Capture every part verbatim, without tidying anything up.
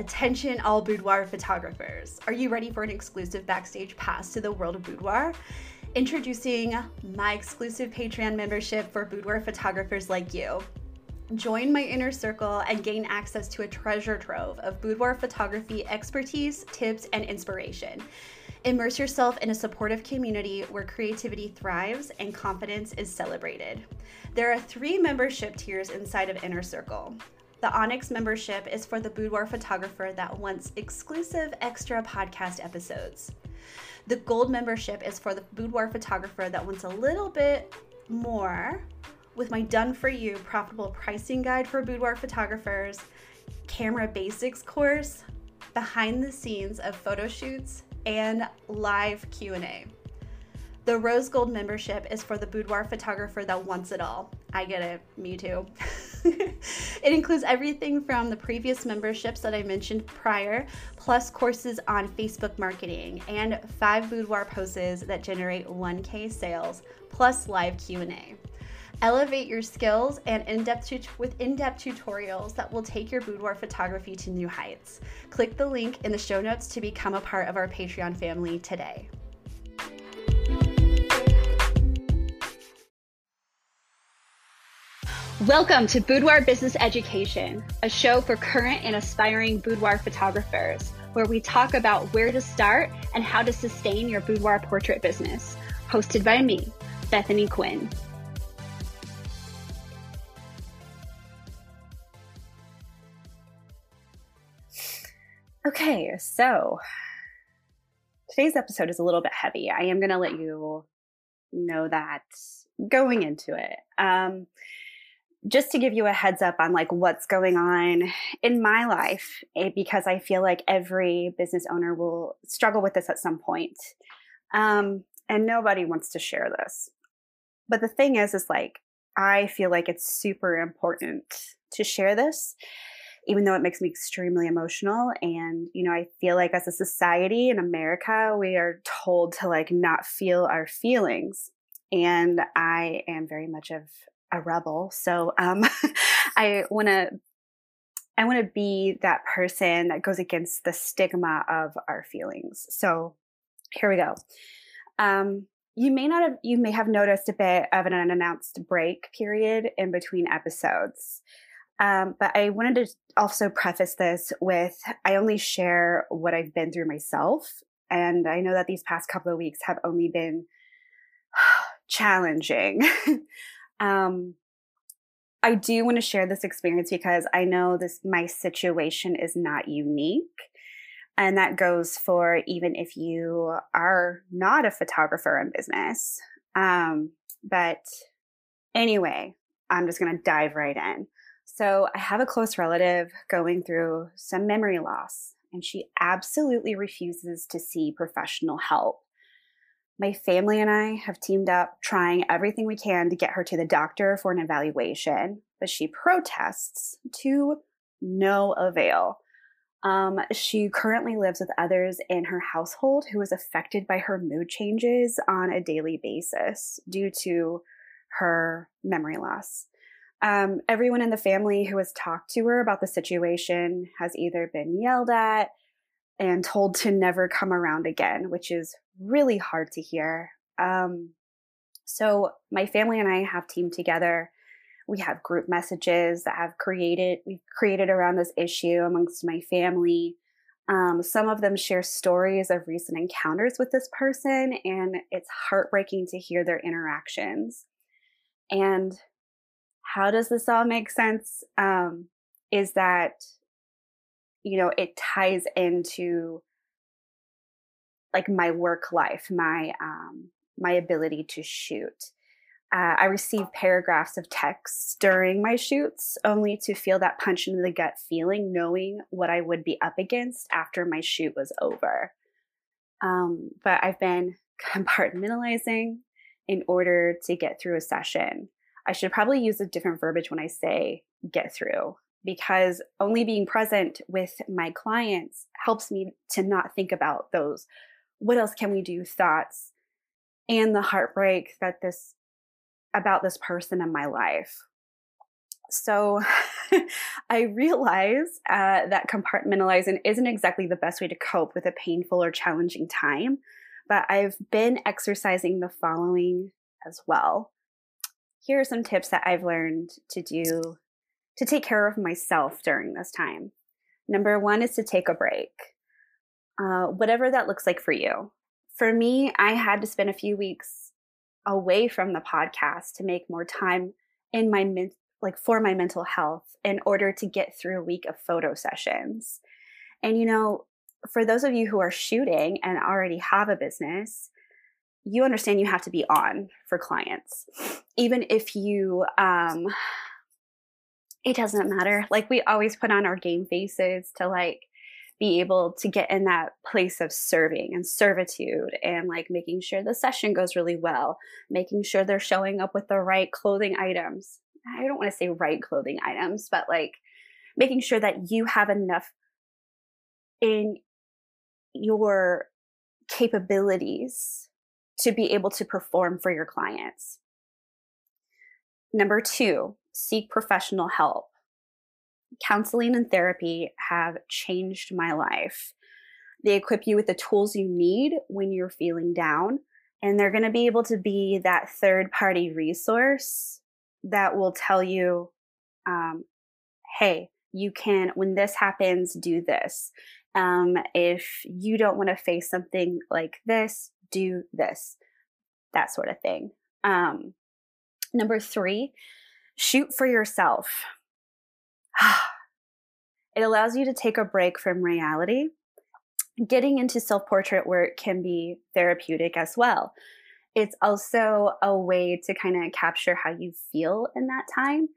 Attention all boudoir photographers. Are you ready for an exclusive backstage pass to the world of boudoir? Introducing my exclusive Patreon membership for boudoir photographers like you. Join my inner circle and gain access to a treasure trove of boudoir photography expertise, tips, and inspiration. Immerse yourself in a supportive community where creativity thrives and confidence is celebrated. There are three membership tiers inside of Inner Circle. The Onyx membership is for the boudoir photographer that wants exclusive extra podcast episodes. The Gold membership is for the boudoir photographer that wants a little bit more with my done-for-you profitable pricing guide for boudoir photographers, camera basics course, behind the scenes of photo shoots, and live Q and A. The Rose Gold membership is for the boudoir photographer that wants it all. I get it, me too. It includes everything from the previous memberships that I mentioned prior, plus courses on Facebook marketing and five boudoir poses that generate one K sales, plus live Q and A. Elevate your skills and in-depth tut- with in-depth tutorials that will take your boudoir photography to new heights. Click the link in the show notes to become a part of our Patreon family today. Welcome to Boudoir Business Education, a show for current and aspiring boudoir photographers, where we talk about where to start and how to sustain your boudoir portrait business. Hosted by me, Bethany Quinn. Okay, so today's episode is a little bit heavy. I am going to let you know that going into it. Um, just to give you a heads up on like what's going on in my life, because I feel like every business owner will struggle with this at some point. Um, and nobody wants to share this. But the thing is, is like, I feel like it's super important to share this, even though it makes me extremely emotional. And, you know, I feel like as a society in America, we are told to like not feel our feelings. And I am very much of a rebel. So um, I want to I want to be that person that goes against the stigma of our feelings. So here we go. Um, you may not have, you may have noticed a bit of an unannounced break period in between episodes. Um, but I wanted to also preface this with, I only share what I've been through myself. And I know that these past couple of weeks have only been challenging. Um, I do want to share this experience because I know this, my situation is not unique. And that goes for even if you are not a photographer in business. Um, but anyway, I'm just going to dive right in. So I have a close relative going through some memory loss, and she absolutely refuses to see professional help. My family and I have teamed up trying everything we can to get her to the doctor for an evaluation, but she protests to no avail. Um, she currently lives with others in her household who is affected by her mood changes on a daily basis due to her memory loss. Um, everyone in the family who has talked to her about the situation has either been yelled at and told to never come around again, which is really hard to hear. Um, so my family and I have teamed together. We have group messages that have created, we've created around this issue amongst my family. Um, some of them share stories of recent encounters with this person, and it's heartbreaking to hear their interactions. And how does this all make sense? Um, is that, you know, it ties into like my work life, my um, my ability to shoot. Uh, I receive paragraphs of texts during my shoots only to feel that punch in the gut feeling, knowing what I would be up against after my shoot was over. Um, but I've been compartmentalizing in order to get through a session. I should probably use a different verbiage when I say get through, because only being present with my clients helps me to not think about those what else can we do thoughts and the heartbreak that this about this person in my life. So I realize uh, that compartmentalizing isn't exactly the best way to cope with a painful or challenging time, but I've been exercising the following as well. Here are some tips that I've learned to do to take care of myself during this time. Number one is to take a break, uh, whatever that looks like for you. For me, I had to spend a few weeks away from the podcast to make more time in my mental like for my mental health in order to get through a week of photo sessions. And, you know, for those of you who are shooting and already have a business, you understand you have to be on for clients, even if you, um, it doesn't matter. Like, we always put on our game faces to like be able to get in that place of serving and servitude and like making sure the session goes really well, making sure they're showing up with the right clothing items. I don't want to say right clothing items, but like making sure that you have enough in your capabilities to be able to perform for your clients. Number two, seek professional help. Counseling and therapy have changed my life. They equip you with the tools you need when you're feeling down, and they're going to be able to be that third-party resource that will tell you, um, hey, you can, when this happens, do this. Um, if you don't want to face something like this, do this, that sort of thing. Um, number three, shoot for yourself. It allows you to take a break from reality. Getting into self-portrait work can be therapeutic as well. It's also a way to kind of capture how you feel in that time.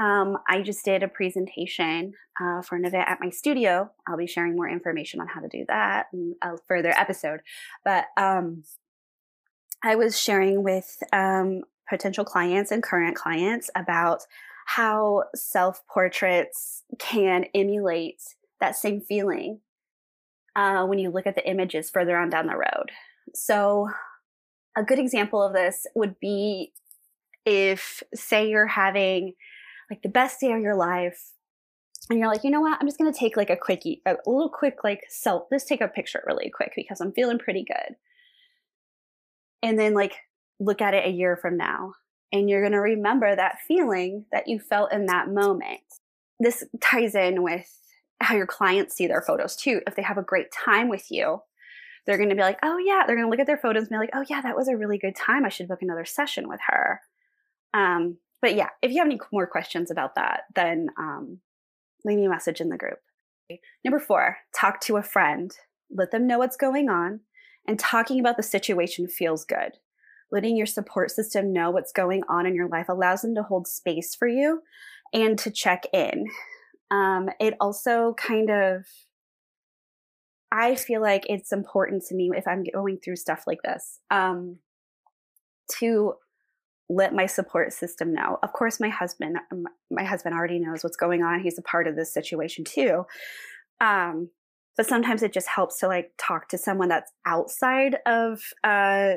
Um, I just did a presentation uh, for an event at my studio. I'll be sharing more information on how to do that in a further episode. But um, I was sharing with um, potential clients and current clients about how self-portraits can emulate that same feeling uh, when you look at the images further on down the road. So a good example of this would be if, say, you're having like the best day of your life and you're like, you know what, I'm just going to take like a quickie, a little quick, like self, let's take a picture really quick because I'm feeling pretty good. And then like look at it a year from now and you're going to remember that feeling that you felt in that moment. This ties in with how your clients see their photos too. If they have a great time with you, they're going to be like, oh yeah, they're going to look at their photos and be like, oh yeah, that was a really good time. I should book another session with her. Um, but yeah, if you have any more questions about that, then um, leave me a message in the group. Number four, talk to a friend. Let them know what's going on. And talking about the situation feels good. Letting your support system know what's going on in your life allows them to hold space for you and to check in. Um, it also kind of, I feel like it's important to me if I'm going through stuff like this, um, to let my support system know. Of course, my husband, my husband already knows what's going on. He's a part of this situation too. Um, but sometimes it just helps to like talk to someone that's outside of uh,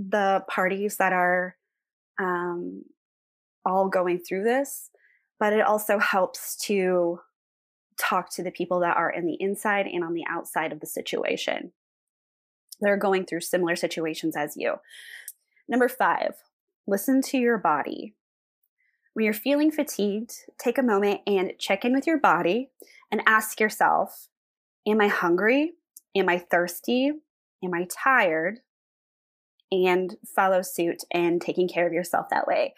the parties that are um, all going through this. But it also helps to talk to the people that are in the inside and on the outside of the situation. They're going through similar situations as you. Number five, listen to your body. When you're feeling fatigued, take a moment and check in with your body and ask yourself, am I hungry? Am I thirsty? Am I tired? And follow suit in taking care of yourself that way.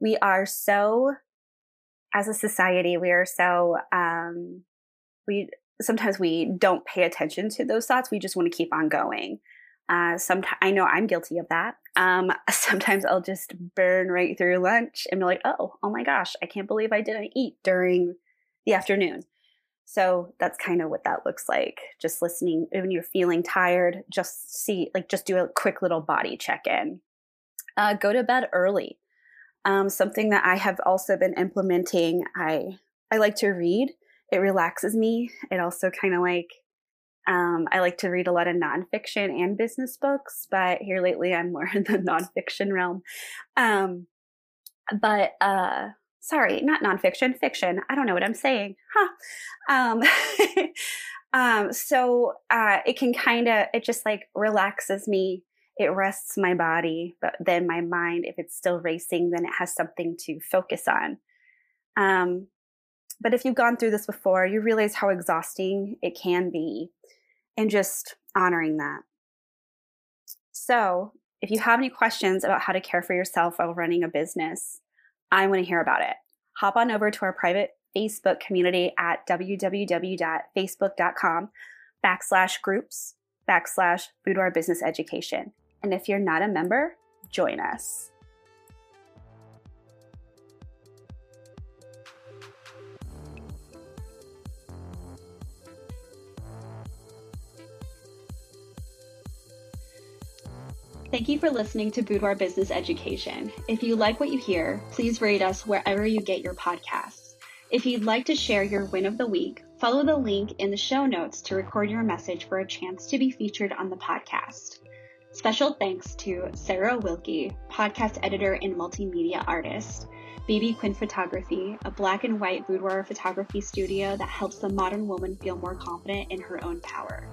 We are so As a society, we are so, um, we sometimes we don't pay attention to those thoughts. We just want to keep on going. Uh, sometimes, I know I'm guilty of that. Um, sometimes I'll just burn right through lunch and be like, oh, oh my gosh, I can't believe I didn't eat during the afternoon. So that's kind of what that looks like. Just listening, when you're feeling tired, just see, like just do a quick little body check-in. Uh, go to bed early. Um, something that I have also been implementing, I I like to read. It relaxes me. It also kind of like, um, I like to read a lot of nonfiction and business books, but here lately I'm more in the nonfiction realm. Um, but uh, Sorry, not nonfiction, fiction. I don't know what I'm saying. Huh. Um, um, so uh, it can kind of, it just like relaxes me. It rests my body, but then my mind, if it's still racing, then it has something to focus on. Um, but if you've gone through this before, you realize how exhausting it can be and just honoring that. So if you have any questions about how to care for yourself while running a business, I want to hear about it. Hop on over to our private Facebook community at www.facebook.com backslash groups backslash Boudoir Business Education. And if you're not a member, join us. Thank you for listening to Boudoir Business Education. If you like what you hear, please rate us wherever you get your podcasts. If you'd like to share your win of the week, follow the link in the show notes to record your message for a chance to be featured on the podcast. Special thanks to Sarah Wilke, podcast editor and multimedia artist, Bethany Quinn Photography, a black and white boudoir photography studio that helps the modern woman feel more confident in her own power.